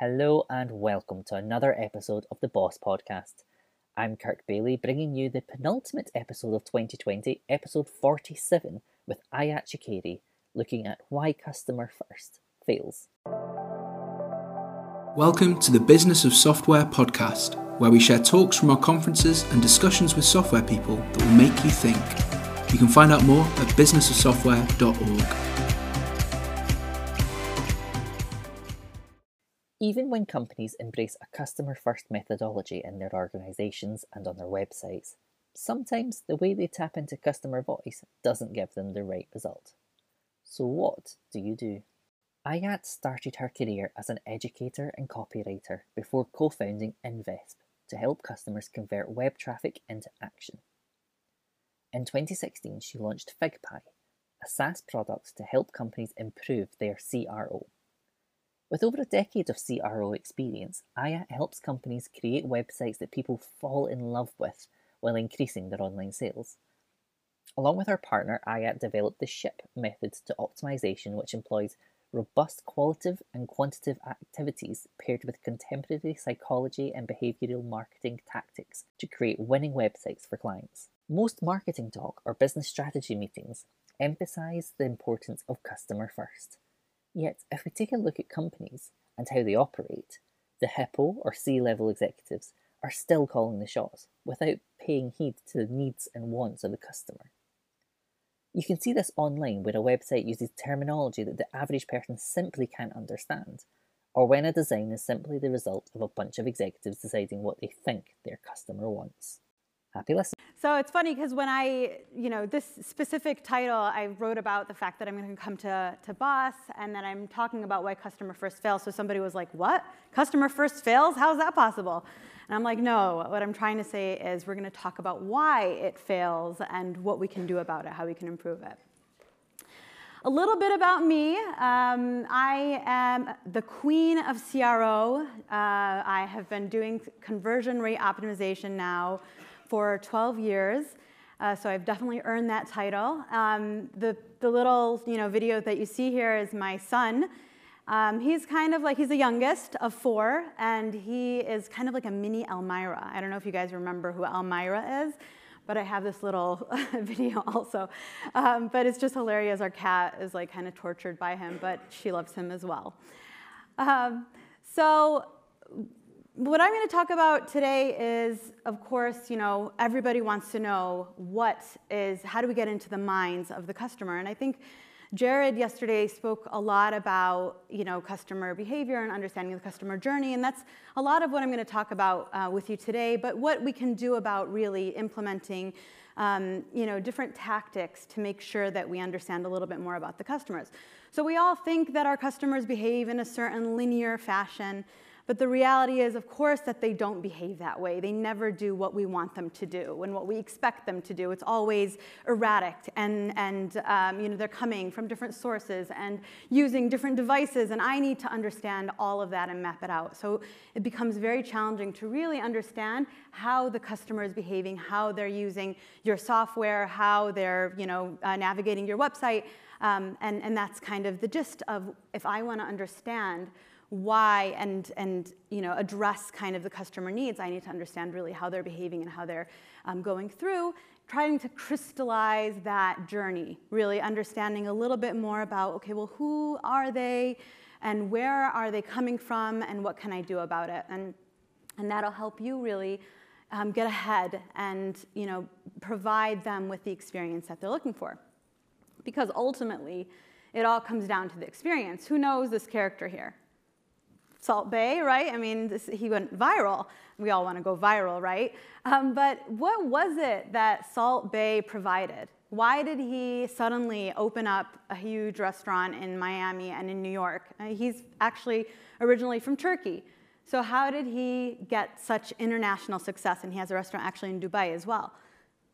Hello and welcome to another episode of the Boss Podcast. I'm Kirk Bailey, bringing you the penultimate episode of 2020, episode 47, with Ayat Chikari, looking at why customer first fails. Welcome to the Business of Software Podcast, where we share talks from our conferences and discussions with software people that will make you think. You can find out more at businessofsoftware.org. Even when companies embrace a customer-first methodology in their organisations and on their websites, sometimes the way they tap into customer voice doesn't give them the right result. So what do you do? Ayat started her career as an educator and copywriter before co-founding Invesp to help customers convert web traffic into action. In 2016, she launched FigPie, a SaaS product to help companies improve their CRO. With over a decade of CRO experience, Ayat helps companies create websites that people fall in love with while increasing their online sales. Along with her partner, Ayat developed the SHIP method to optimization, which employs robust qualitative and quantitative activities paired with contemporary psychology and behavioral marketing tactics to create winning websites for clients. Most marketing talk or business strategy meetings emphasize the importance of customer first. Yet, if we take a look at companies and how they operate, the HIPPO or C-level executives are still calling the shots without paying heed to the needs and wants of the customer. You can see this online where a website uses terminology that the average person simply can't understand, or when a design is simply the result of a bunch of executives deciding what they think their customer wants. Happy listening. So it's funny because when I, this specific title, I wrote about the fact that I'm going to come to Boss, and then I'm talking about why customer first fails. So somebody was like, what? Customer first fails? How is that possible? And I'm like, no, what I'm trying to say is we're going to talk about why it fails and what we can do about it, how we can improve it. A little bit about me. I am the queen of CRO. I have been doing conversion rate optimization now for 12 years, so I've definitely earned that title. The little video that you see here is my son. He's kind of like, he's the youngest of four, and he is kind of like a mini Elmira. I don't know if you guys remember who Elmira is, but I have this little video also. But it's just hilarious. Our cat is like kind of tortured by him, but she loves him as well. What I'm going to talk about today is, of course, everybody wants to know how do we get into the minds of the customer? And I think Jared yesterday spoke a lot about, customer behavior and understanding the customer journey. And that's a lot of what I'm going to talk about with you today, but what we can do about really implementing, different tactics to make sure that we understand a little bit more about the customers. So we all think that our customers behave in a certain linear fashion. But the reality is, of course, that they don't behave that way. They never do what we want them to do and what we expect them to do. It's always erratic, and they're coming from different sources and using different devices, and I need to understand all of that and map it out. So it becomes very challenging to really understand how the customer is behaving, how they're using your software, how they're navigating your website, and that's kind of the gist of if I want to understand why and address kind of the customer needs, I need to understand really how they're behaving and how they're going through, trying to crystallize that journey, really understanding a little bit more about, okay, well, who are they and where are they coming from and what can I do about it? And that'll help you really get ahead and provide them with the experience that they're looking for. Because ultimately, it all comes down to the experience. Who knows this character here? Salt Bae, right? I mean, he went viral. We all want to go viral, right? But what was it that Salt Bae provided? Why did he suddenly open up a huge restaurant in Miami and in New York? He's actually originally from Turkey. So how did he get such international success? And he has a restaurant actually in Dubai as well.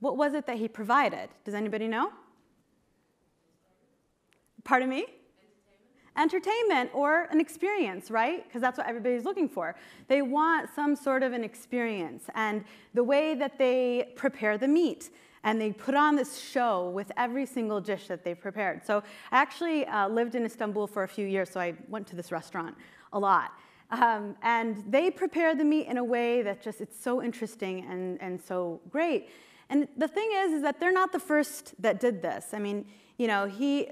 What was it that he provided? Does anybody know? Pardon me? Entertainment or an experience, right? Because that's what everybody's looking for. They want some sort of an experience. And the way that they prepare the meat, and they put on this show with every single dish that they prepared. So I actually lived in Istanbul for a few years, so I went to this restaurant a lot. And they prepare the meat in a way that just, it's so interesting and so great. And the thing is that they're not the first that did this. I mean, you know,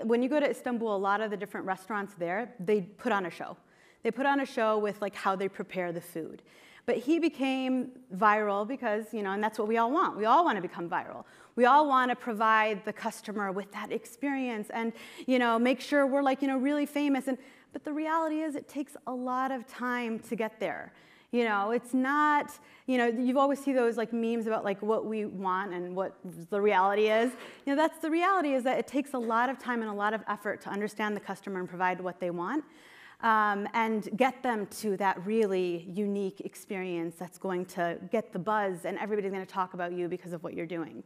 when you go to Istanbul, a lot of the different restaurants there, they put on a show. They put on a show with like how they prepare the food. But he became viral because, you know, and that's what we all want. We all want to become viral. We all want to provide the customer with that experience and, you know, make sure we're like, you know, really famous. And, but the reality is it takes a lot of time to get there. You know, it's not, you know, you've always see those like memes about like what we want and what the reality is. You know, that's the reality is that it takes a lot of time and a lot of effort to understand the customer and provide what they want. And get them to that really unique experience that's going to get the buzz and everybody's going to talk about you because of what you're doing.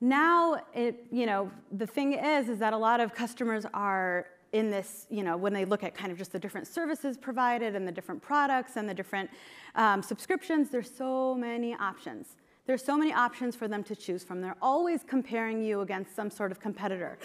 Now, you know, the thing is that a lot of customers are in this, you know, when they look at kind of just the different services provided and the different products and the different subscriptions, there's so many options. There's so many options for them to choose from. They're always comparing you against some sort of competitor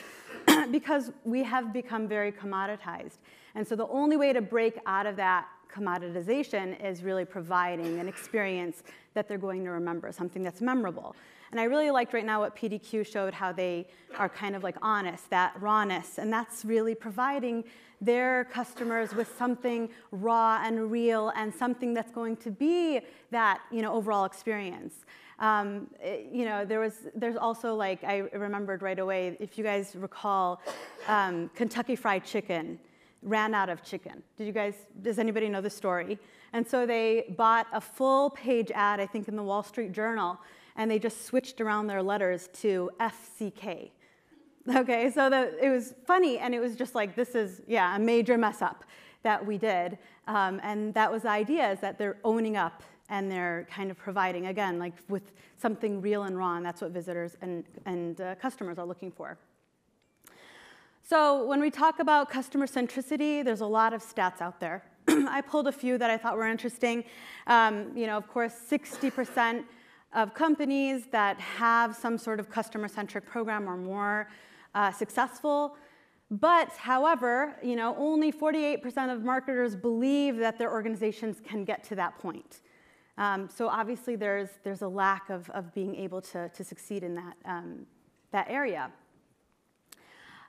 because we have become very commoditized. And so the only way to break out of that commoditization is really providing an experience that they're going to remember, something that's memorable. And I really liked right now what PDQ showed, how they are kind of like honest, that rawness. And that's really providing their customers with something raw and real and something that's going to be that, you know, overall experience. You know, there's also like, I remembered right away, if you guys recall, Kentucky Fried Chicken ran out of chicken. Does anybody know the story? And so they bought a full page ad, I think in the Wall Street Journal, and they just switched around their letters to FCK. Okay, so it was funny, and it was just like, this is, yeah, a major mess up that we did. And that was the idea, is that they're owning up and they're kind of providing, again, like with something real and raw, and that's what visitors and customers are looking for. So when we talk about customer centricity, there's a lot of stats out there. I pulled a few that I thought were interesting. You know, of course, 60% of companies that have some sort of customer-centric program are more successful. But however, you know, only 48% of marketers believe that their organizations can get to that point. So obviously, there's a lack of being able to succeed in that, that area.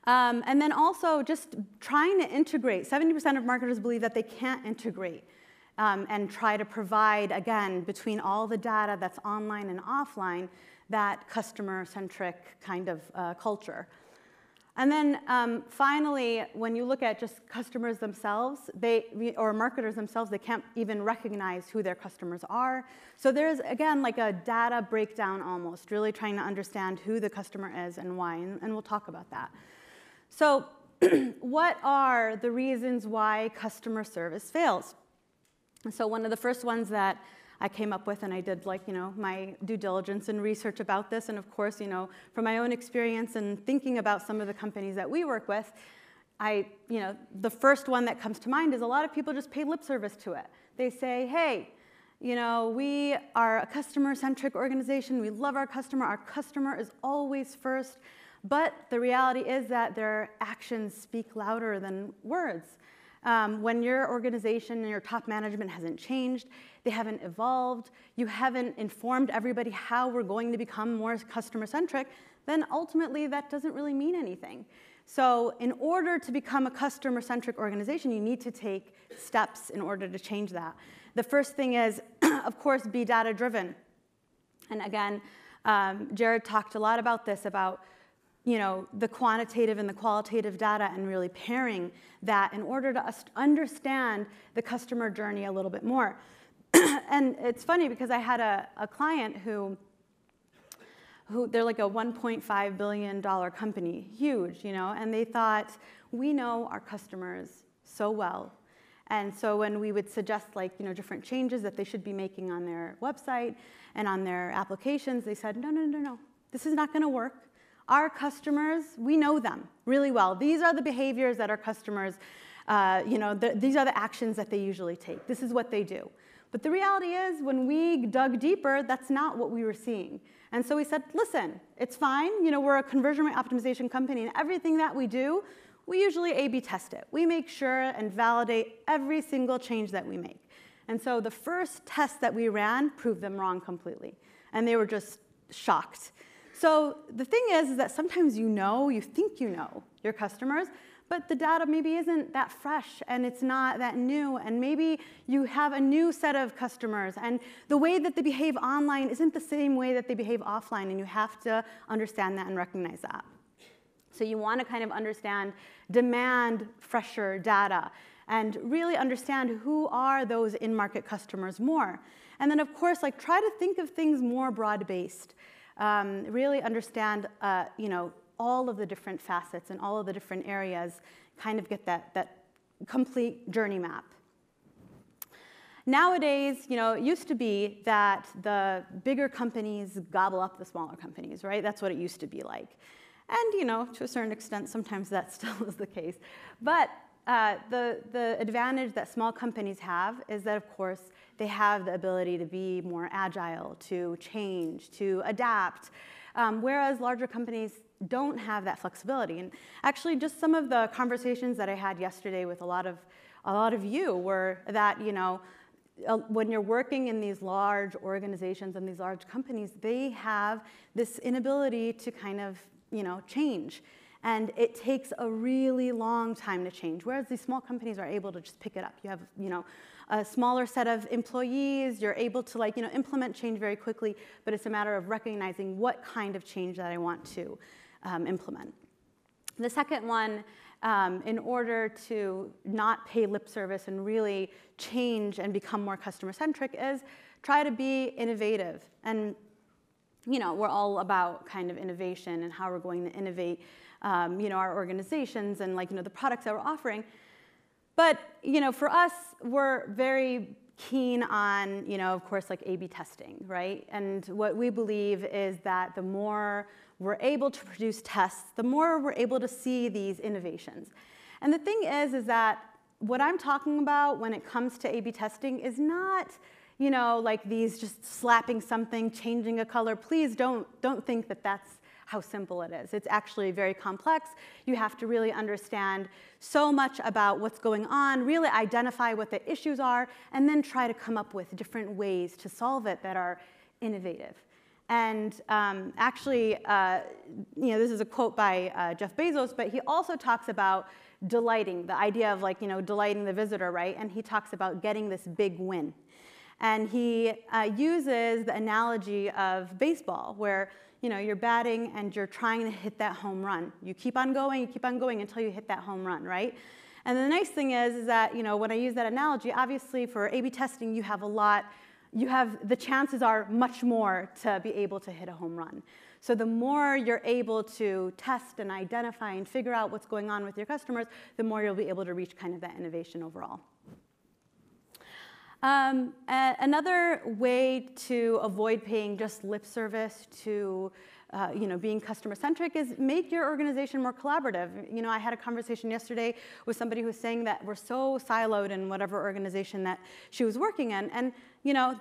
And then also just trying to integrate. 70% of marketers believe that they can't integrate and try to provide, again, between all the data that's online and offline, that customer-centric kind of culture. And then finally, when you look at just customers themselves, or marketers themselves, they can't even recognize who their customers are. So there's, again, like a data breakdown almost, really trying to understand who the customer is and why, and we'll talk about that. So what are the reasons why customer service fails? So one of the first ones that I came up with, and I did like, you know, my due diligence and research about this, and of course, you know, from my own experience and thinking about some of the companies that we work with, you know, the first one that comes to mind is a lot of people just pay lip service to it. They say, hey, you know, we are a customer-centric organization. We love our customer. Our customer is always first. But the reality is that their actions speak louder than words. When your organization and your top management hasn't changed, they haven't evolved, you haven't informed everybody how we're going to become more customer-centric, then ultimately that doesn't really mean anything. So in order to become a customer-centric organization, you need to take steps in order to change that. The first thing is, of course, be data-driven. And again, Jared talked a lot about this, about you know, the quantitative and the qualitative data and really pairing that in order to understand the customer journey a little bit more. And it's funny because I had a client who they're like a $1.5 billion company, huge, you know, and they thought, we know our customers so well. And so when we would suggest like, you know, different changes that they should be making on their website and on their applications, they said, no, no, no, no, this is not going to work. Our customers, we know them really well. These are the behaviors that our customers, you know, these are the actions that they usually take. This is what they do. But the reality is, when we dug deeper, that's not what we were seeing. And so we said, listen, it's fine. You know, we're a conversion rate optimization company, and everything that we do, we usually A/B test it. We make sure and validate every single change that we make. And so the first test that we ran proved them wrong completely. And they were just shocked. So the thing is that sometimes you think you know your customers, but the data maybe isn't that fresh and it's not that new, and maybe you have a new set of customers and the way that they behave online isn't the same way that they behave offline, and you have to understand that and recognize that. So you want to kind of understand, demand fresher data, and really understand who are those in-market customers more. And then of course, like, try to think of things more broad-based. Really understand all of the different facets and all of the different areas, kind of get that complete journey map. Nowadays, it used to be that the bigger companies gobble up the smaller companies, right? That's what it used to be like. And to a certain extent, sometimes that still is the case. But the advantage that small companies have is that, of course, they have the ability to be more agile, to change, to adapt, whereas larger companies don't have that flexibility. And actually, just some of the conversations that I had yesterday with a lot of you were that, when you're working in these large organizations and these large companies, they have this inability to kind of, change. And it takes a really long time to change, whereas these small companies are able to just pick it up. You have, a smaller set of employees. You're able to, implement change very quickly, but it's a matter of recognizing what kind of change that I want to implement. The second one, in order to not pay lip service and really change and become more customer-centric, is try to be innovative. And we're all about kind of innovation and how we're going to innovate our organizations and the products that we're offering. But for us, we're very keen on of course A/B testing, right? And what we believe is that the more we're able to produce tests, the more we're able to see these innovations. And the thing is that what I'm talking about when it comes to A/B testing is not these just slapping something, changing a color. Please don't think that that's how simple it is. It's actually very complex. You have to really understand so much about what's going on, really identify what the issues are, and then try to come up with different ways to solve it that are innovative. And this is a quote by Jeff Bezos, but he also talks about delighting, the idea of delighting the visitor, right? And he talks about getting this big win. And he uses the analogy of baseball, where you're batting and you're trying to hit that home run. You keep on going until you hit that home run, right? And the nice thing is that when I use that analogy, obviously for A/B testing, the chances are much more to be able to hit a home run. So the more you're able to test and identify and figure out what's going on with your customers, the more you'll be able to reach kind of that innovation overall. Another way to avoid paying just lip service to being customer-centric is make your organization more collaborative. I had a conversation yesterday with somebody who was saying that we're so siloed in whatever organization that she was working in. And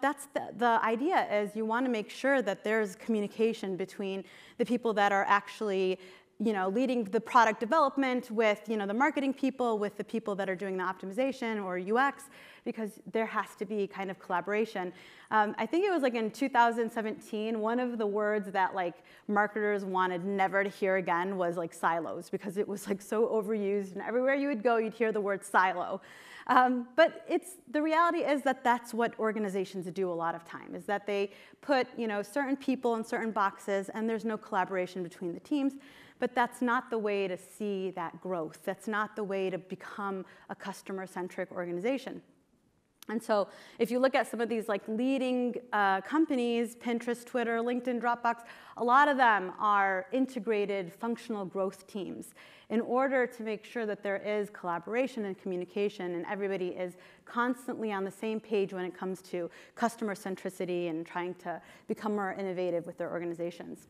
that's the idea, is you want to make sure that there's communication between the people that are actually leading the product development with the marketing people, with the people that are doing the optimization or UX, because there has to be kind of collaboration. I think it was in 2017, one of the words that marketers wanted never to hear again was silos, because it was so overused, and everywhere you would go, you'd hear the word silo. But the reality is that that's what organizations do a lot of time, is that they put certain people in certain boxes, and there's no collaboration between the teams. But that's not the way to see that growth. That's not the way to become a customer-centric organization. And so if you look at some of these leading companies, Pinterest, Twitter, LinkedIn, Dropbox, a lot of them are integrated functional growth teams in order to make sure that there is collaboration and communication and everybody is constantly on the same page when it comes to customer centricity and trying to become more innovative with their organizations.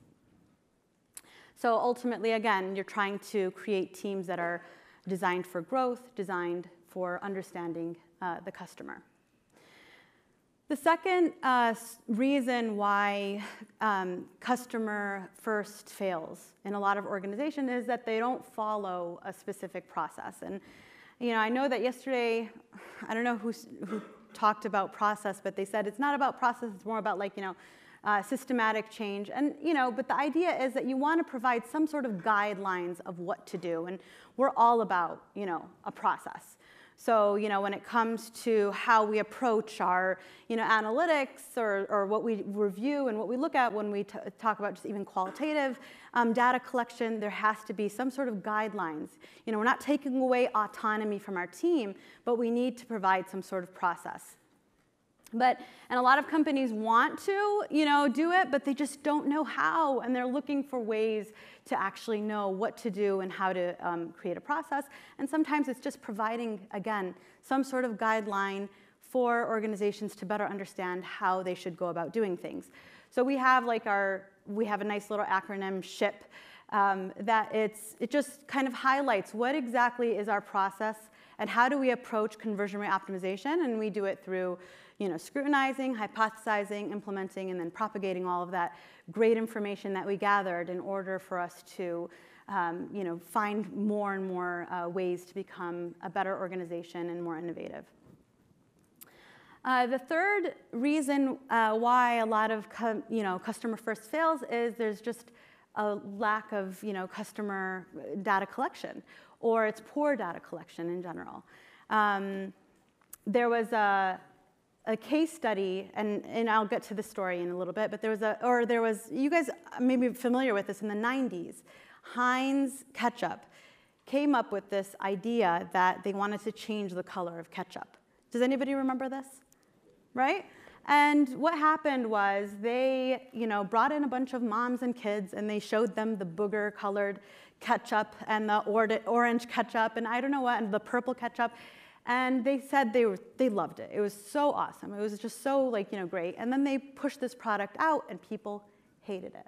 So ultimately, again, you're trying to create teams that are designed for growth, designed for understanding the customer. The second reason why customer first fails in a lot of organizations is that they don't follow a specific process. And you know, I know that yesterday, I don't know who talked about process, but they said it's not about process, it's more about like, you know, systematic change. And you know, but the idea is that you want to provide some sort of guidelines of what to do. And we're all about, you know, a process. So, you know, when it comes to how we approach our, you know, analytics or what we review and what we look at when we talk about just even qualitative data collection, there has to be some sort of guidelines. You know, we're not taking away autonomy from our team, but we need to provide some sort of process. But, and a lot of companies want to, you know, do it, but they just don't know how, and they're looking for ways to actually know what to do and how to create a process. And sometimes it's just providing, again, some sort of guideline for organizations to better understand how they should go about doing things. So we have like we have a nice little acronym, SHIP, that it just kind of highlights what exactly is our process and how do we approach conversion rate optimization, and we do it through, you know, scrutinizing, hypothesizing, implementing, and then propagating all of that great information that we gathered in order for us to, you know, find more and more ways to become a better organization and more innovative. The third reason why a lot of customer first fails is there's just a lack of, you know, customer data collection, or it's poor data collection in general. There was a case study, and I'll get to the story in a little bit, but there was, you guys may be familiar with this, in the 90s, Heinz ketchup came up with this idea that they wanted to change the color of ketchup. Does anybody remember this? Right? And what happened was they, you know, brought in a bunch of moms and kids, and they showed them the booger-colored ketchup and the orange ketchup and I don't know what, and the purple ketchup. And they said they loved it. It was so awesome. It was just so, like, you know, great. And then they pushed this product out, and people hated it.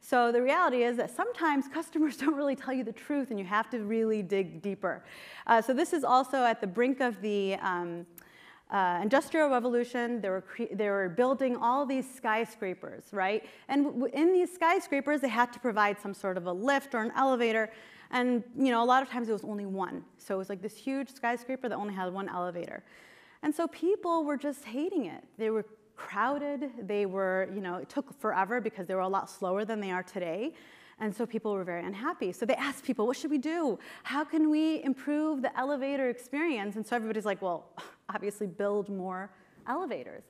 So the reality is that sometimes customers don't really tell you the truth, and you have to really dig deeper. So this is also at the brink of the Industrial Revolution. They were building all these skyscrapers, right? And in these skyscrapers, they had to provide some sort of a lift or an elevator. And you know, a lot of times it was only one. So it was like this huge skyscraper that only had one elevator. And so people were just hating it. They were crowded. They were, you know, it took forever because they were a lot slower than they are today. And so people were very unhappy. So they asked people, what should we do? How can we improve the elevator experience? And so everybody's like, well, obviously build more elevators.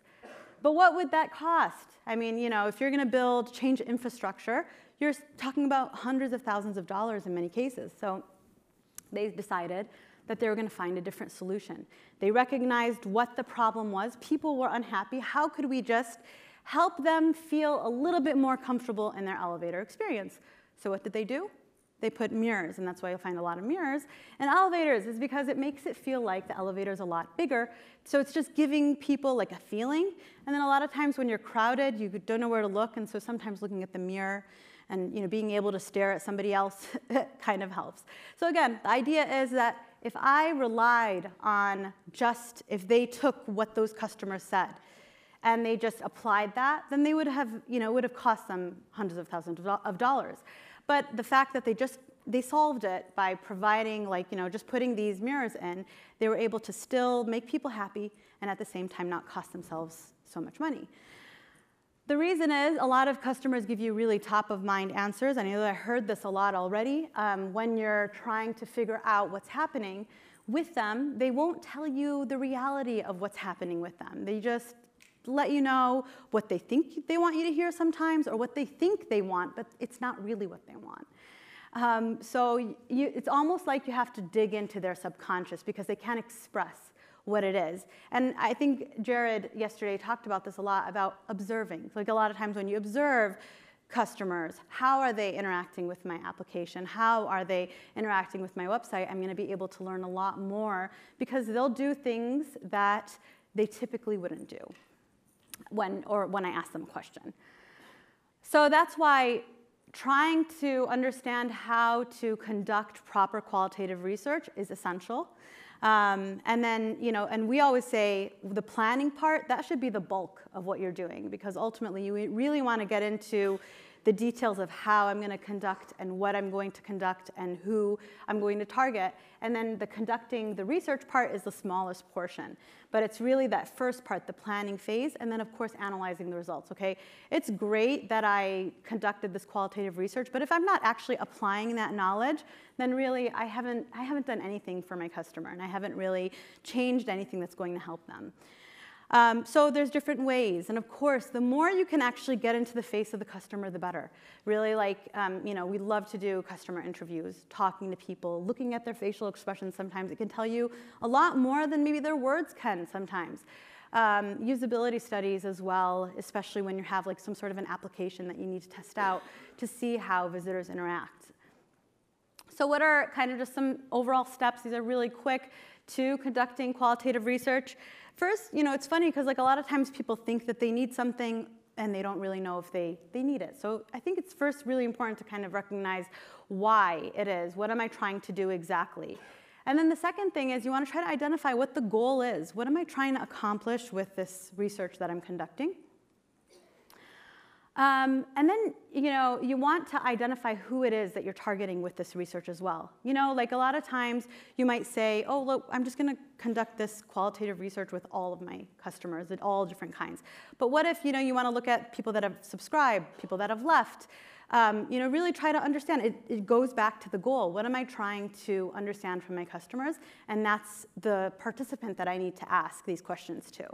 But what would that cost? I mean, you know, if you're going to change infrastructure, you're talking about hundreds of thousands of dollars in many cases. So they decided that they were going to find a different solution. They recognized what the problem was. People were unhappy. How could we just help them feel a little bit more comfortable in their elevator experience? So what did they do? They put mirrors, and that's why you'll find a lot of mirrors in elevators, is because it makes it feel like the elevator's a lot bigger. So it's just giving people like a feeling. And then a lot of times when you're crowded, you don't know where to look, and so sometimes looking at the mirror and, you know, being able to stare at somebody else kind of helps. So again, the idea is that if I relied on just if they took what those customers said and they just applied that, then they would have, you know, it would have cost them hundreds of thousands of dollars. But the fact that they solved it by providing, like, you know, just putting these mirrors in, they were able to still make people happy and at the same time not cost themselves so much money. The reason is a lot of customers give you really top-of-mind answers. I know that I heard this a lot already. When you're trying to figure out what's happening with them, they won't tell you the reality of what's happening with them. They just let you know what they think they want you to hear sometimes, or what they think they want, but it's not really what they want. So it's almost like you have to dig into their subconscious because they can't express what it is. And I think Jared yesterday talked about this a lot, about observing. Like, a lot of times when you observe customers, how are they interacting with my application? How are they interacting with my website? I'm going to be able to learn a lot more because they'll do things that they typically wouldn't do when I ask them a question. So that's why trying to understand how to conduct proper qualitative research is essential. And then, you know, and we always say the planning part, that should be the bulk of what you're doing, because ultimately you really want to get into the details of how I'm going to conduct and what I'm going to conduct and who I'm going to target. And then the conducting the research part is the smallest portion. But it's really that first part, the planning phase, and then of course analyzing the results, okay? It's great that I conducted this qualitative research, but if I'm not actually applying that knowledge, then really I haven't done anything for my customer, and I haven't really changed anything that's going to help them. So there's different ways, and of course, the more you can actually get into the face of the customer, the better. Really, like, you know, we love to do customer interviews, talking to people, looking at their facial expressions. Sometimes it can tell you a lot more than maybe their words can sometimes. Usability studies as well, especially when you have like some sort of an application that you need to test out to see how visitors interact. So what are kind of just some overall steps? These are really quick to conducting qualitative research. First, you know, it's funny because like a lot of times people think that they need something and they don't really know if they need it. So I think it's first really important to kind of recognize why it is. What am I trying to do exactly? And then the second thing is you want to try to identify what the goal is. What am I trying to accomplish with this research that I'm conducting? And then, you know, you want to identify who it is that you're targeting with this research as well. You know, like a lot of times you might say, oh, look, I'm just going to conduct this qualitative research with all of my customers at all different kinds. But what if, you know, you want to look at people that have subscribed, people that have left? You know, really try to understand. It goes back to the goal. What am I trying to understand from my customers? And that's the participant that I need to ask these questions to.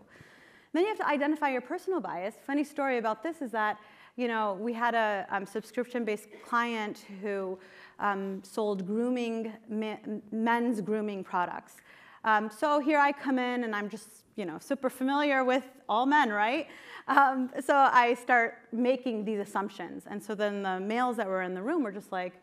Then you have to identify your personal bias. Funny story about this is that, you know, we had a subscription-based client who sold grooming, men's grooming products. So here I come in and I'm just, you know, super familiar with all men, right? So I start making these assumptions. And so then the males that were in the room were just like,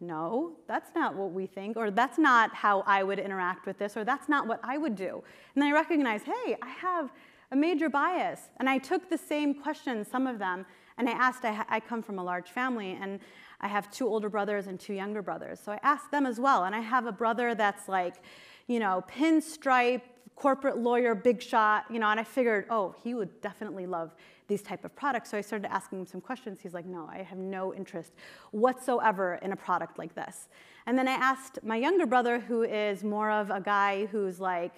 no, that's not what we think, or that's not how I would interact with this, or that's not what I would do. And then I recognize, hey, I have a major bias. And I took the same questions, some of them, and I asked, I come from a large family, and I have 2 older brothers and 2 younger brothers. So I asked them as well, and I have a brother that's like, you know, pinstripe, corporate lawyer, big shot, you know, and I figured, oh, he would definitely love these type of products. So I started asking him some questions. He's like, no, I have no interest whatsoever in a product like this. And then I asked my younger brother, who is more of a guy who's like,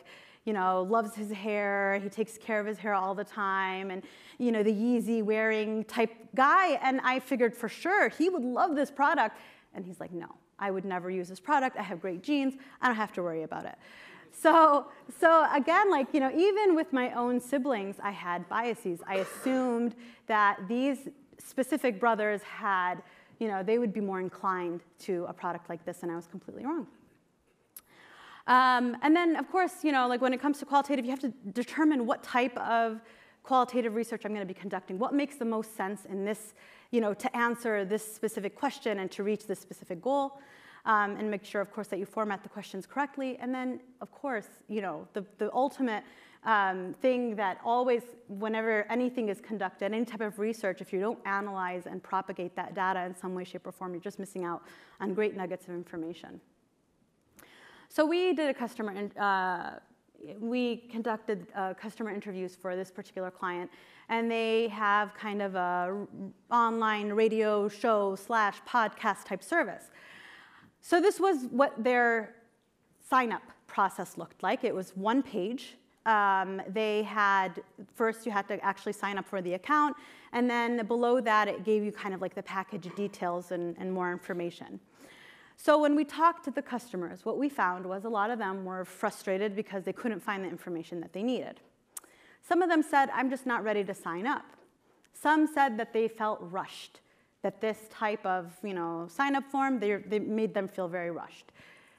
you know, loves his hair, he takes care of his hair all the time, and, you know, the Yeezy wearing type guy, and I figured for sure he would love this product. And he's like, no, I would never use this product. I have great genes. I don't have to worry about it. So again, like, you know, even with my own siblings, I had biases. I assumed that these specific brothers had, you know, they would be more inclined to a product like this, and I was completely wrong. And then, of course, you know, like when it comes to qualitative, you have to determine what type of qualitative research I'm going to be conducting. What makes the most sense in this, you know, to answer this specific question and to reach this specific goal, and make sure, of course, that you format the questions correctly. And then, of course, you know, the ultimate thing that always, whenever anything is conducted, any type of research, if you don't analyze and propagate that data in some way, shape, or form, you're just missing out on great nuggets of information. So we did a we conducted customer interviews for this particular client, and they have kind of a online radio show / podcast type service. So this was what their sign up process looked like. It was 1 page. They had, first you had to actually sign up for the account, and then below that it gave you kind of like the package details and more information. So when we talked to the customers, what we found was a lot of them were frustrated because they couldn't find the information that they needed. Some of them said, I'm just not ready to sign up. Some said that they felt rushed, that this type of, you know, sign-up form, they made them feel very rushed.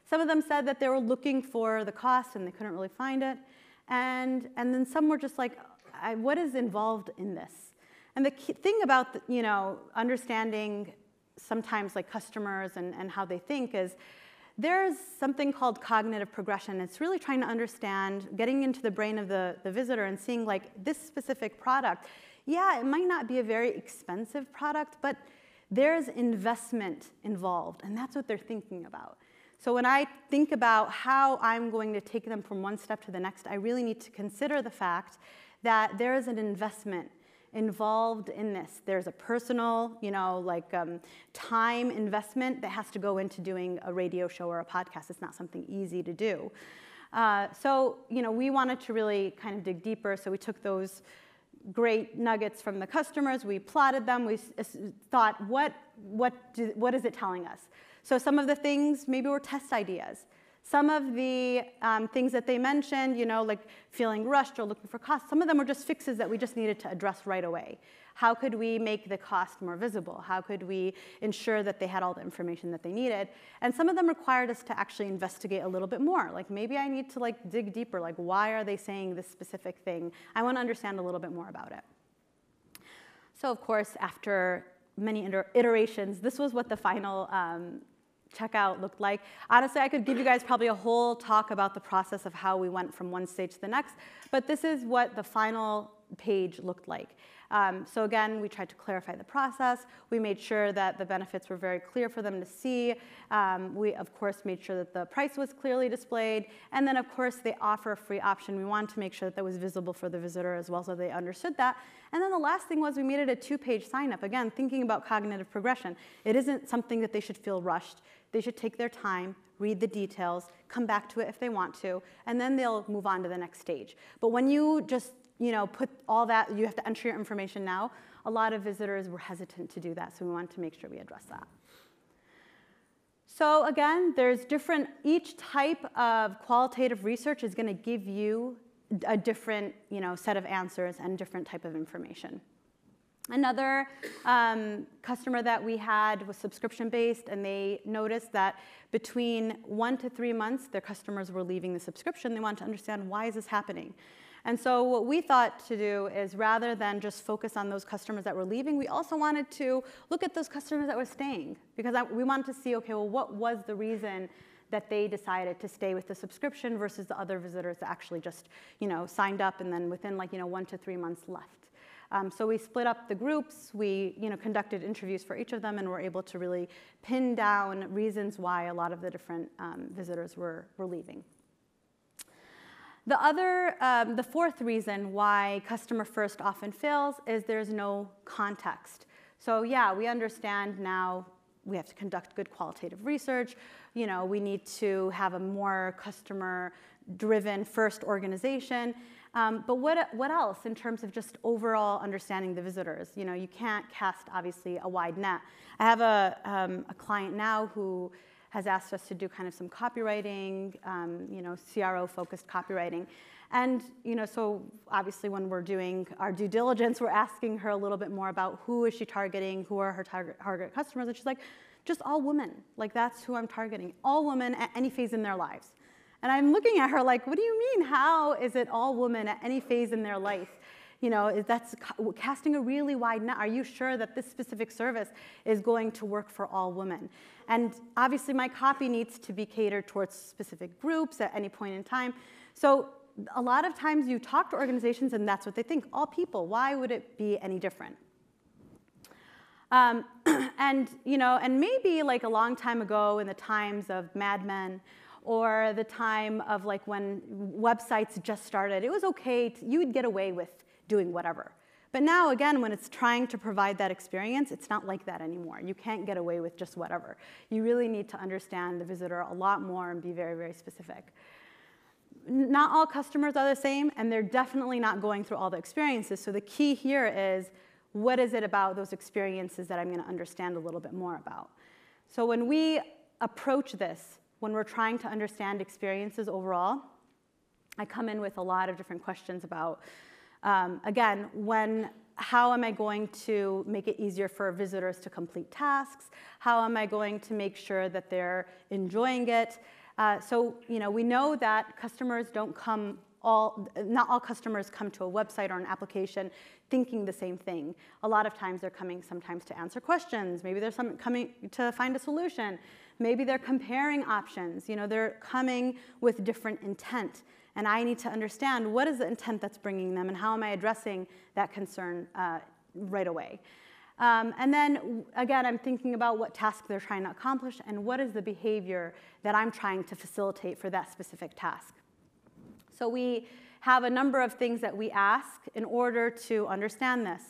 Some of them said that they were looking for the cost and they couldn't really find it. And then some were just like, what is involved in this? And the key thing about, you know, understanding sometimes like customers and how they think is there's something called cognitive progression. It's really trying to understand, getting into the brain of the visitor and seeing like this specific product. Yeah, it might not be a very expensive product, but there's investment involved, and that's what they're thinking about. So when I think about how I'm going to take them from one step to the next, I really need to consider the fact that there is an investment involved in this. There's a personal, time investment that has to go into doing a radio show or a podcast. It's not something easy to do. We wanted to really kind of dig deeper, so we took those great nuggets from the customers, we plotted them, we thought, what is it telling us? So some of the things maybe were test ideas. Some of the things that they mentioned, like feeling rushed or looking for cost, some of them were just fixes that we just needed to address right away. How could we make the cost more visible? How could we ensure that they had all the information that they needed? And some of them required us to actually investigate a little bit more. Like maybe I need to dig deeper. Like why are they saying this specific thing? I want to understand a little bit more about it. So of course, after many iterations, this was what the final checkout looked like. Honestly, I could give you guys probably a whole talk about the process of how we went from one stage to the next, but this is what the final page looked like. So again, we tried to clarify the process. We made sure that the benefits were very clear for them to see. We, of course, made sure that the price was clearly displayed. And then, of course, they offer a free option. We wanted to make sure that that was visible for the visitor as well, so they understood that. And then the last thing was we made it a 2-page sign-up. Again, thinking about cognitive progression. It isn't something that they should feel rushed. They should take their time, read the details, come back to it if they want to, and then they'll move on to the next stage. But when you just put all that, you have to enter your information now. A lot of visitors were hesitant to do that, so we wanted to make sure we address that. So again, there's different, each type of qualitative research is going to give you a different set of answers and different type of information. Another customer that we had was subscription-based, and they noticed that between 1 to 3 months, their customers were leaving the subscription. They wanted to understand, why is this happening? And so what we thought to do is, rather than just focus on those customers that were leaving, we also wanted to look at those customers that were staying, because we wanted to see, okay, well, what was the reason that they decided to stay with the subscription versus the other visitors that actually just signed up and then within 1 to 3 months left. So we split up the groups. We conducted interviews for each of them, and were able to really pin down reasons why a lot of the different visitors were leaving. The other, the fourth reason why customer first often fails is there's no context. So yeah, we understand now we have to conduct good qualitative research. We need to have a more customer-driven first organization. But what else in terms of just overall understanding the visitors? You can't cast, obviously, a wide net. I have a client now who has asked us to do kind of some copywriting, CRO-focused copywriting. And so obviously when we're doing our due diligence, we're asking her a little bit more about who is she targeting, who are her target customers, and she's like, just all women. Like, that's who I'm targeting, all women at any phase in their lives. And I'm looking at her like, what do you mean? How is it all women at any phase in their life? That's casting a really wide net. Are you sure that this specific service is going to work for all women? And obviously my copy needs to be catered towards specific groups at any point in time. So a lot of times you talk to organizations and that's what they think, all people. Why would it be any different? And maybe a long time ago in the times of Mad Men, or the time of when websites just started, it was okay, you would get away with doing whatever. But now, again, when it's trying to provide that experience, it's not like that anymore. You can't get away with just whatever. You really need to understand the visitor a lot more and be very, very specific. Not all customers are the same, and they're definitely not going through all the experiences. So the key here is, what is it about those experiences that I'm going to understand a little bit more about? So when we approach this, when we're trying to understand experiences overall, I come in with a lot of different questions about, again, how am I going to make it easier for visitors to complete tasks? How am I going to make sure that they're enjoying it? We know that customers don't come not all customers come to a website or an application thinking the same thing. A lot of times they're coming sometimes to answer questions. Maybe they're coming to find a solution. Maybe they're comparing options. They're coming with different intent. And I need to understand, what is the intent that's bringing them, and how am I addressing that concern right away? And then, again, I'm thinking about what task they're trying to accomplish and what is the behavior that I'm trying to facilitate for that specific task. So we have a number of things that we ask in order to understand this.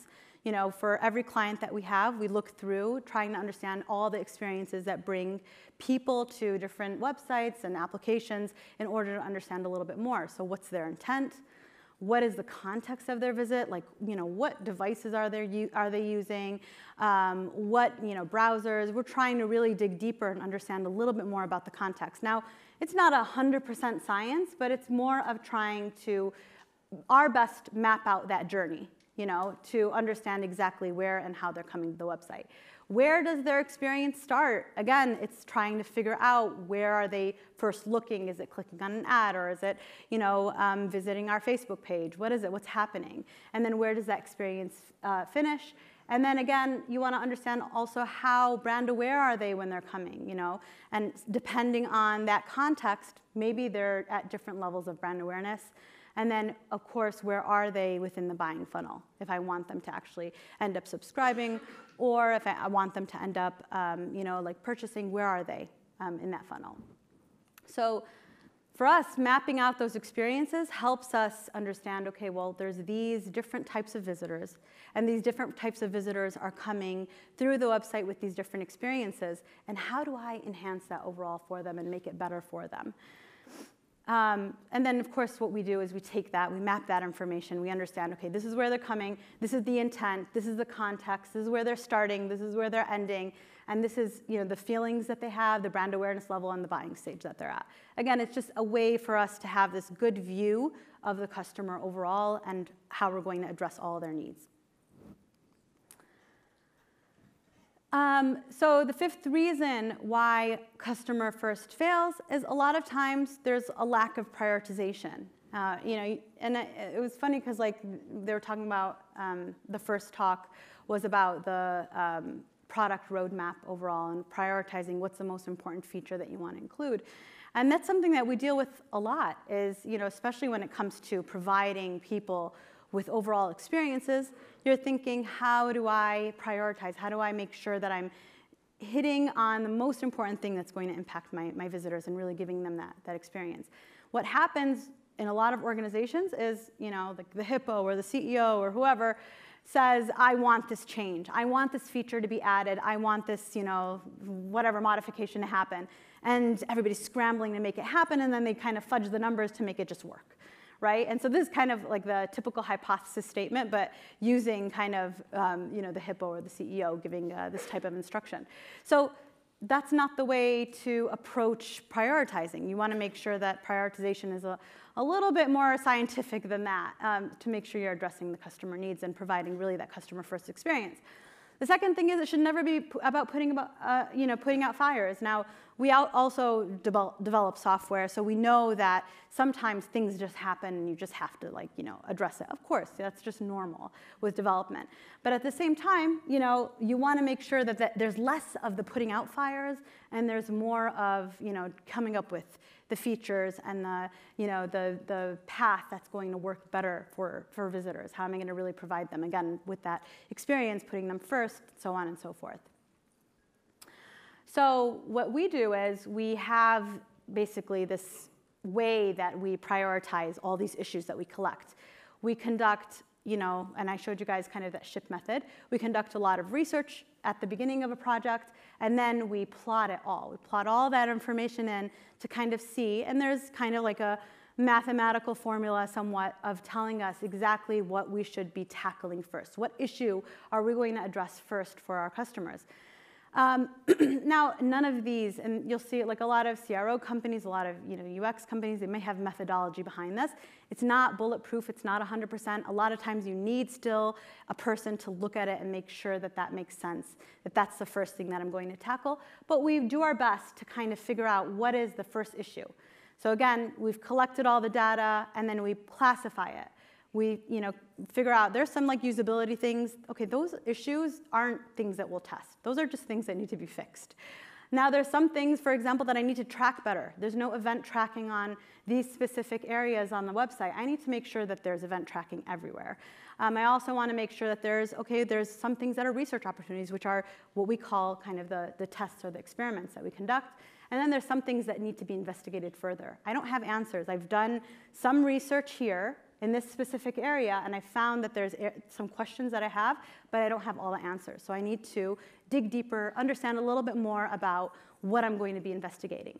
You know, for every client that we have, we look through trying to understand all the experiences that bring people to different websites and applications in order to understand a little bit more. So what's their intent? What is the context of their visit? Like, you know, what devices are they using? What, you know, browsers? We're trying to really dig deeper and understand a little bit more about the context. Now, it's not 100% science, but it's more of trying to our best map out that journey, you know, to understand exactly where and how they're coming to the website. Where does their experience start? Again, it's trying to figure out where are they first looking. Is it clicking on an ad, or is it, you know, visiting our Facebook page? What is it? What's happening? And then where does that experience finish? And then again, you want to understand also how brand aware are they when they're coming, you know? And depending on that context, maybe they're at different levels of brand awareness. And then, of course, where are they within the buying funnel if I want them to actually end up subscribing, or if I want them to end up, you know, like purchasing, where are they in that funnel? So for us, mapping out those experiences helps us understand, okay, well, there's these different types of visitors, and these different types of visitors are coming through the website with these different experiences, and how do I enhance that overall for them and make it better for them? And then, of course, what we do is we take that, we map that information, we understand, okay, this is where they're coming, this is the intent, this is the context, this is where they're starting, this is where they're ending, and this is, you know, the feelings that they have, the brand awareness level, and the buying stage that they're at. Again, it's just a way for us to have this good view of the customer overall and how we're going to address all their needs. So the fifth reason why customer first fails is a lot of times there's a lack of prioritization. You know, and it was funny because like they were talking about the first talk was about the product roadmap overall and prioritizing what's the most important feature that you want to include. And that's something that we deal with a lot is, you know, especially when it comes to providing people with overall experiences, you're thinking, how do I prioritize? How do I make sure that I'm hitting on the most important thing that's going to impact my visitors and really giving them that experience? What happens in a lot of organizations is, you know, like the HIPPO or the CEO or whoever says, I want this change. I want this feature to be added. I want this, you know, whatever modification to happen. And everybody's scrambling to make it happen, and then they kind of fudge the numbers to make it just work. Right? And so this is kind of like the typical hypothesis statement, but using kind of you know, the HIPPO or the CEO giving this type of instruction. So that's not the way to approach prioritizing. You want to make sure that prioritization is a little bit more scientific than that to make sure you're addressing the customer needs and providing really that customer first experience. The second thing is it should never be about putting out fires. Now, we also develop software, so we know that sometimes things just happen and you just have to, like, you know, address it. Of course, that's just normal with development. But at the same time, you know, you want to make sure that there's less of the putting out fires and there's more of, you know, coming up with the features and the, you know, the path that's going to work better for visitors. How am I going to really provide them, again, with that experience, putting them first, so on and so forth. So what we do is we have basically this way that we prioritize all these issues that we collect. We conduct, you know, and I showed you guys kind of that SHIP method. We conduct a lot of research at the beginning of a project, and then we plot it all. We plot all that information in to kind of see, and there's kind of like a mathematical formula somewhat of telling us exactly what we should be tackling first. What issue are we going to address first for our customers? Now, none of these, and you'll see like a lot of CRO companies, a lot of, you know, UX companies, they may have methodology behind this. It's not bulletproof. It's not 100%. A lot of times you need still a person to look at it and make sure that that makes sense, that that's the first thing that I'm going to tackle. But we do our best to kind of figure out what is the first issue. So again, we've collected all the data, and then we classify it. We, you know, figure out there's some like usability things. Okay, those issues aren't things that we'll test. Those are just things that need to be fixed. Now there's some things, for example, that I need to track better. There's no event tracking on these specific areas on the website. I need to make sure that there's event tracking everywhere. I also want to make sure that there's some things that are research opportunities, which are what we call kind of the tests or the experiments that we conduct. And then there's some things that need to be investigated further. I don't have answers. I've done some research here in this specific area, and I found that there's some questions that I have, but I don't have all the answers. So I need to dig deeper, understand a little bit more about what I'm going to be investigating.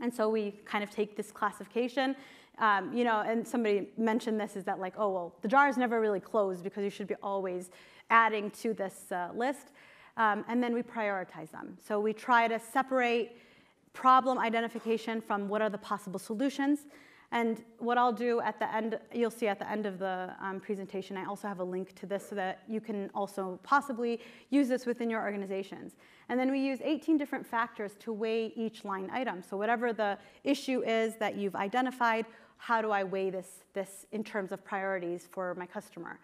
And so we kind of take this classification, and somebody mentioned this, is that like, oh, well, the jar is never really closed because you should be always adding to this list. And then we prioritize them. So we try to separate problem identification from what are the possible solutions. And what I'll do at the end, you'll see at the end of the presentation, I also have a link to this so that you can also possibly use this within your organizations. And then we use 18 different factors to weigh each line item. So whatever the issue is that you've identified, how do I weigh this in terms of priorities for my customer?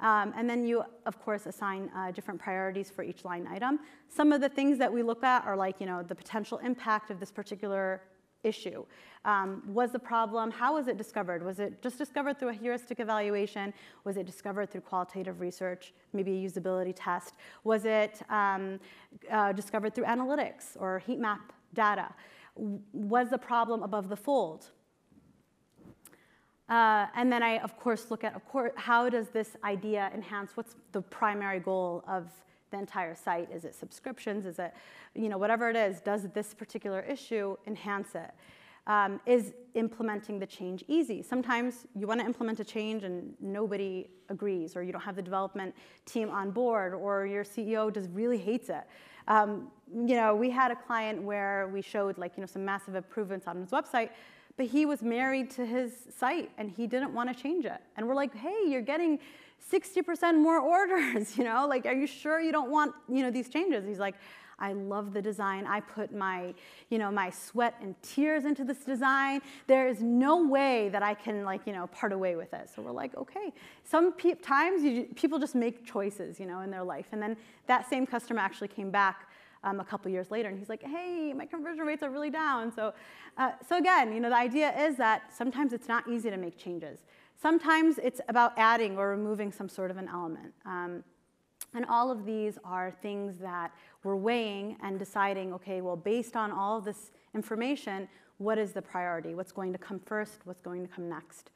And then you, of course, assign different priorities for each line item. Some of the things that we look at are like, the potential impact of this particular issue. Was the problem, how was it discovered? Was it just discovered through a heuristic evaluation? Was it discovered through qualitative research, maybe a usability test? Was it discovered through analytics or heat map data? Was the problem above the fold? And then I, of course, look at how does this idea enhance what's the primary goal of the entire site? Is it subscriptions? Is it, whatever it is, does this particular issue enhance it? Is implementing the change easy? Sometimes you want to implement a change and nobody agrees, or you don't have the development team on board, or your CEO just really hates it. We had a client where we showed some massive improvements on his website, but he was married to his site and he didn't want to change it. And we're like, hey, you're getting 60% more orders, like, are you sure you don't want, these changes? He's like, I love the design. I put my, my sweat and tears into this design. There is no way that I can part away with it. So we're like, okay. Sometimes people just make choices, in their life. And then that same customer actually came back a couple years later, and he's like, hey, my conversion rates are really down. So again, the idea is that sometimes it's not easy to make changes. Sometimes it's about adding or removing some sort of an element. And all of these are things that we're weighing and deciding, okay, well, based on all of this information, what is the priority? What's going to come first? What's going to come next?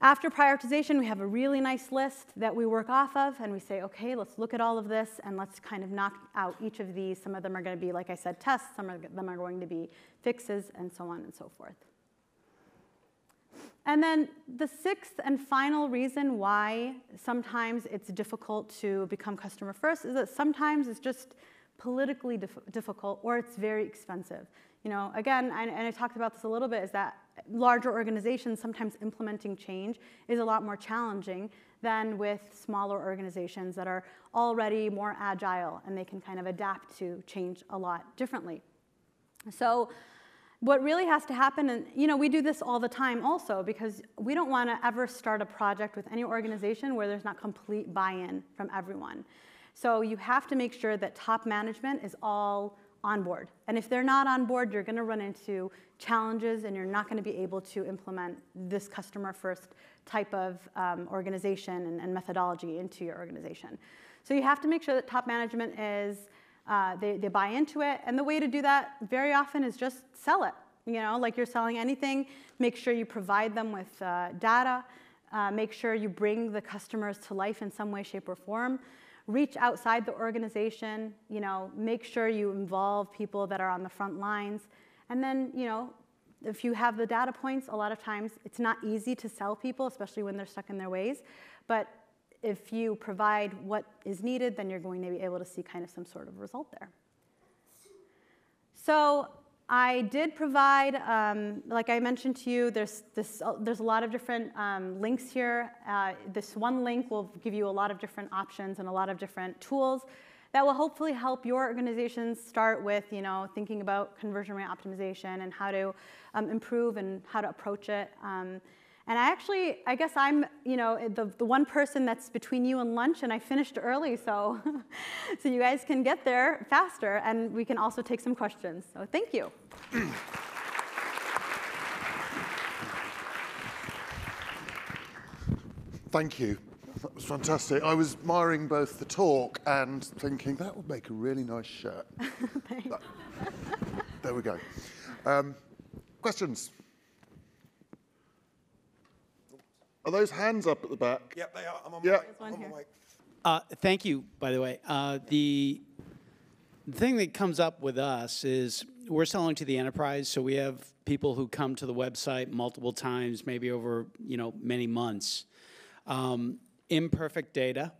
After prioritization, we have a really nice list that we work off of, and we say, okay, let's look at all of this, and let's kind of knock out each of these. Some of them are going to be, like I said, tests. Some of them are going to be fixes, and so on and so forth. And then the sixth and final reason why sometimes it's difficult to become customer first is that sometimes it's just politically difficult, or it's very expensive. Again, and I talked about this a little bit, is that larger organizations, sometimes implementing change is a lot more challenging than with smaller organizations that are already more agile, and they can kind of adapt to change a lot differently. So what really has to happen, and we do this all the time also, because we don't want to ever start a project with any organization where there's not complete buy-in from everyone. So you have to make sure that top management is all on board. And if they're not on board, you're going to run into challenges, and you're not going to be able to implement this customer-first type of organization and methodology into your organization. So you have to make sure that top management is, they buy into it. And the way to do that very often is just sell it. Like you're selling anything, make sure you provide them with data. Make sure you bring the customers to life in some way, shape, or form. Reach outside the organization, make sure you involve people that are on the front lines. And then, if you have the data points, a lot of times it's not easy to sell people, especially when they're stuck in their ways. But if you provide what is needed, then you're going to be able to see kind of some sort of result there. So I did provide, like I mentioned to you, there's a lot of different links here. This one link will give you a lot of different options and a lot of different tools that will hopefully help your organizations start with, thinking about conversion rate optimization and how to improve and how to approach it. And I guess I'm, you know, the one person that's between you and lunch, and I finished early, so, so you guys can get there faster, and we can also take some questions. So thank you. Thank you. That was fantastic. I was admiring both the talk and thinking, that would make a really nice shirt. Thanks. There we go. Questions? Are those hands up at the back? Yeah, they are. I'm on my mic. Thank you, by the way. The thing that comes up with us is we're selling to the enterprise, so we have people who come to the website multiple times, maybe over many months. Imperfect data,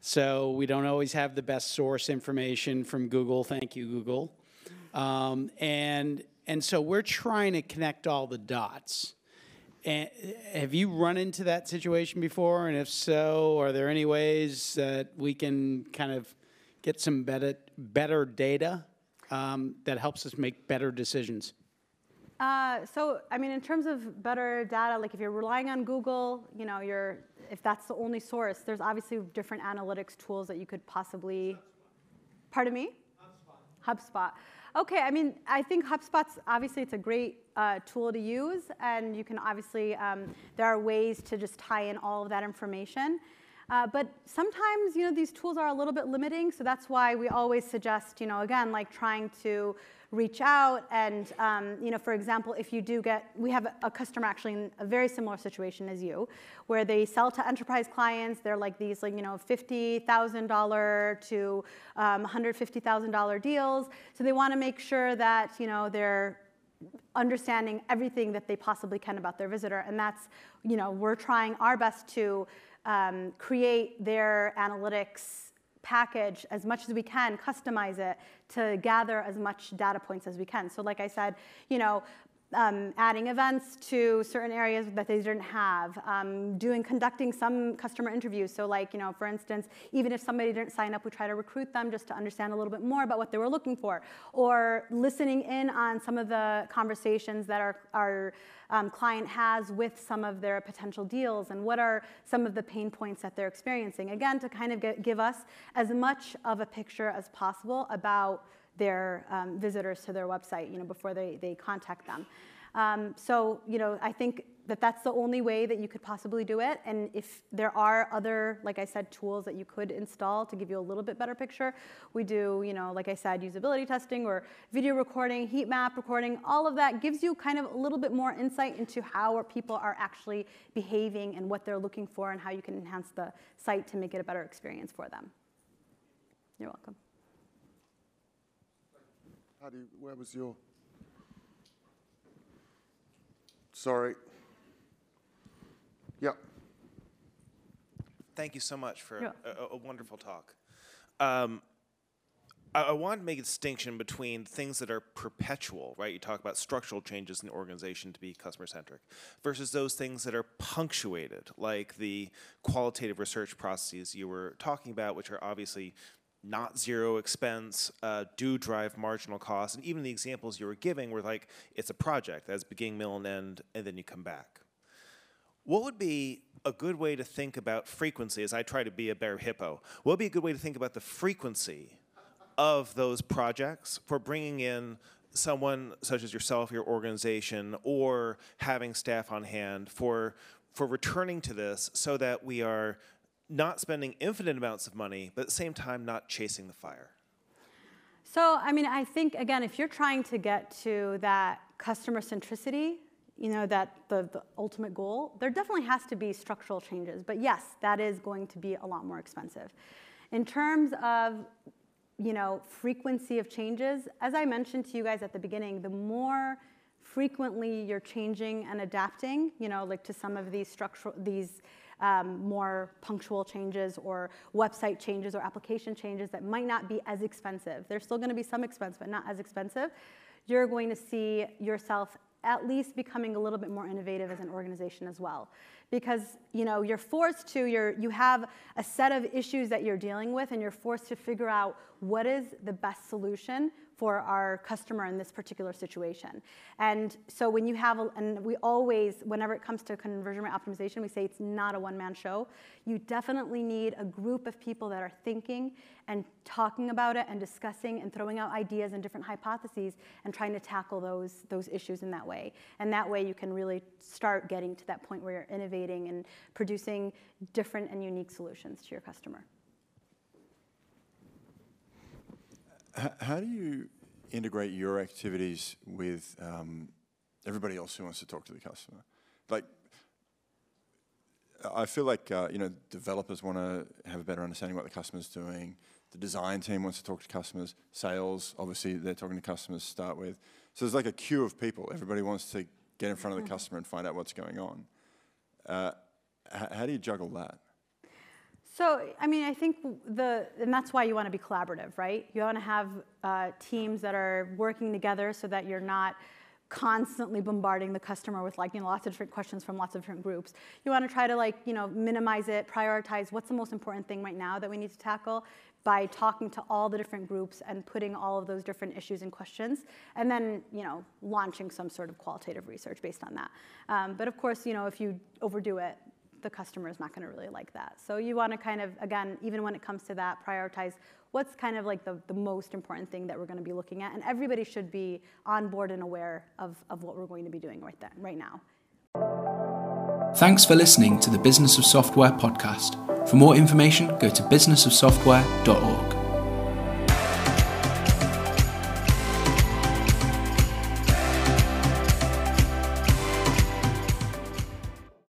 so we don't always have the best source information from Google. Thank you, Google. And so we're trying to connect all the dots. And have you run into that situation before? And if so, are there any ways that we can kind of get some better data that helps us make better decisions? So, I mean, in terms of better data, like if you're relying on Google, if that's the only source, there's obviously different analytics tools that you could possibly, pardon me? HubSpot. Okay, I mean, I think HubSpot's obviously it's a great tool to use, and you can obviously there are ways to just tie in all of that information. But sometimes these tools are a little bit limiting, so that's why we always suggest again like trying to reach out and for example, if you do get, we have a customer actually in a very similar situation as you, where they sell to enterprise clients. They're like these $50,000 to $150,000 deals, so they want to make sure that they're understanding everything that they possibly can about their visitor, and that's we're trying our best to create their analytics package as much as we can, customize it to gather as much data points as we can. So like I said, adding events to certain areas that they didn't have, conducting some customer interviews. So like, for instance, even if somebody didn't sign up, we try to recruit them just to understand a little bit more about what they were looking for, or listening in on some of the conversations that our client has with some of their potential deals, and what are some of the pain points that they're experiencing. Again, to kind of give us as much of a picture as possible about their visitors to their website, before they contact them. So, I think that that's the only way that you could possibly do it. And if there are other, like I said, tools that you could install to give you a little bit better picture, we do, like I said, usability testing or video recording, heat map recording, all of that gives you kind of a little bit more insight into how people are actually behaving and what they're looking for and how you can enhance the site to make it a better experience for them. You're welcome. Hadi, where was your? Sorry. Yeah. Thank you so much for a wonderful talk. I want to make a distinction between things that are perpetual, right? You talk about structural changes in the organization to be customer-centric, versus those things that are punctuated, like the qualitative research processes you were talking about, which are obviously not zero expense, do drive marginal costs. And even the examples you were giving were like, it's a project that's beginning, middle, and end, and then you come back. What would be a good way to think about frequency, as I try to be a bear hippo, what would be a good way to think about the frequency of those projects for bringing in someone such as yourself, your organization, or having staff on hand for returning to this so that we are not spending infinite amounts of money, but at the same time not chasing the fire? So, I mean, I think, again, if you're trying to get to that customer centricity, that the ultimate goal, there definitely has to be structural changes. But yes, that is going to be a lot more expensive. In terms of, frequency of changes, as I mentioned to you guys at the beginning, the more frequently you're changing and adapting, like to some of these structural, more punctual changes or website changes or application changes that might not be as expensive. There's still going to be some expense, but not as expensive. You're going to see yourself at least becoming a little bit more innovative as an organization as well, because you're forced to. You have a set of issues that you're dealing with, and you're forced to figure out what is the best solution for our customer in this particular situation. And so when you have, and we always, whenever it comes to conversion rate optimization, we say it's not a one-man show. You definitely need a group of people that are thinking and talking about it and discussing and throwing out ideas and different hypotheses and trying to tackle those issues in that way. And that way you can really start getting to that point where you're innovating and producing different and unique solutions to your customer. How do you integrate your activities with everybody else who wants to talk to the customer? Like, I feel like you know, developers want to have a better understanding of what the customer's doing. The design team wants to talk to customers. Sales, obviously, they're talking to customers to start with. So there's like a queue of people. Everybody wants to get in front of the customer and find out what's going on. How do you juggle that? So, I mean, I think and that's why you want to be collaborative, right? You want to have teams that are working together so that you're not constantly bombarding the customer with, like, you know, lots of different questions from lots of different groups. You want to try to, like, you know, minimize it, prioritize what's the most important thing right now that we need to tackle by talking to all the different groups and putting all of those different issues and questions, and then, you know, launching some sort of qualitative research based on that. But of course, you know, if you overdo it, the customer is not going to really like that. So you want to kind of, again, even when it comes to that, prioritize what's kind of like the most important thing that we're going to be looking at. And everybody should be on board and aware of what we're going to be doing right now. Thanks for listening to the Business of Software podcast. For more information, go to businessofsoftware.org.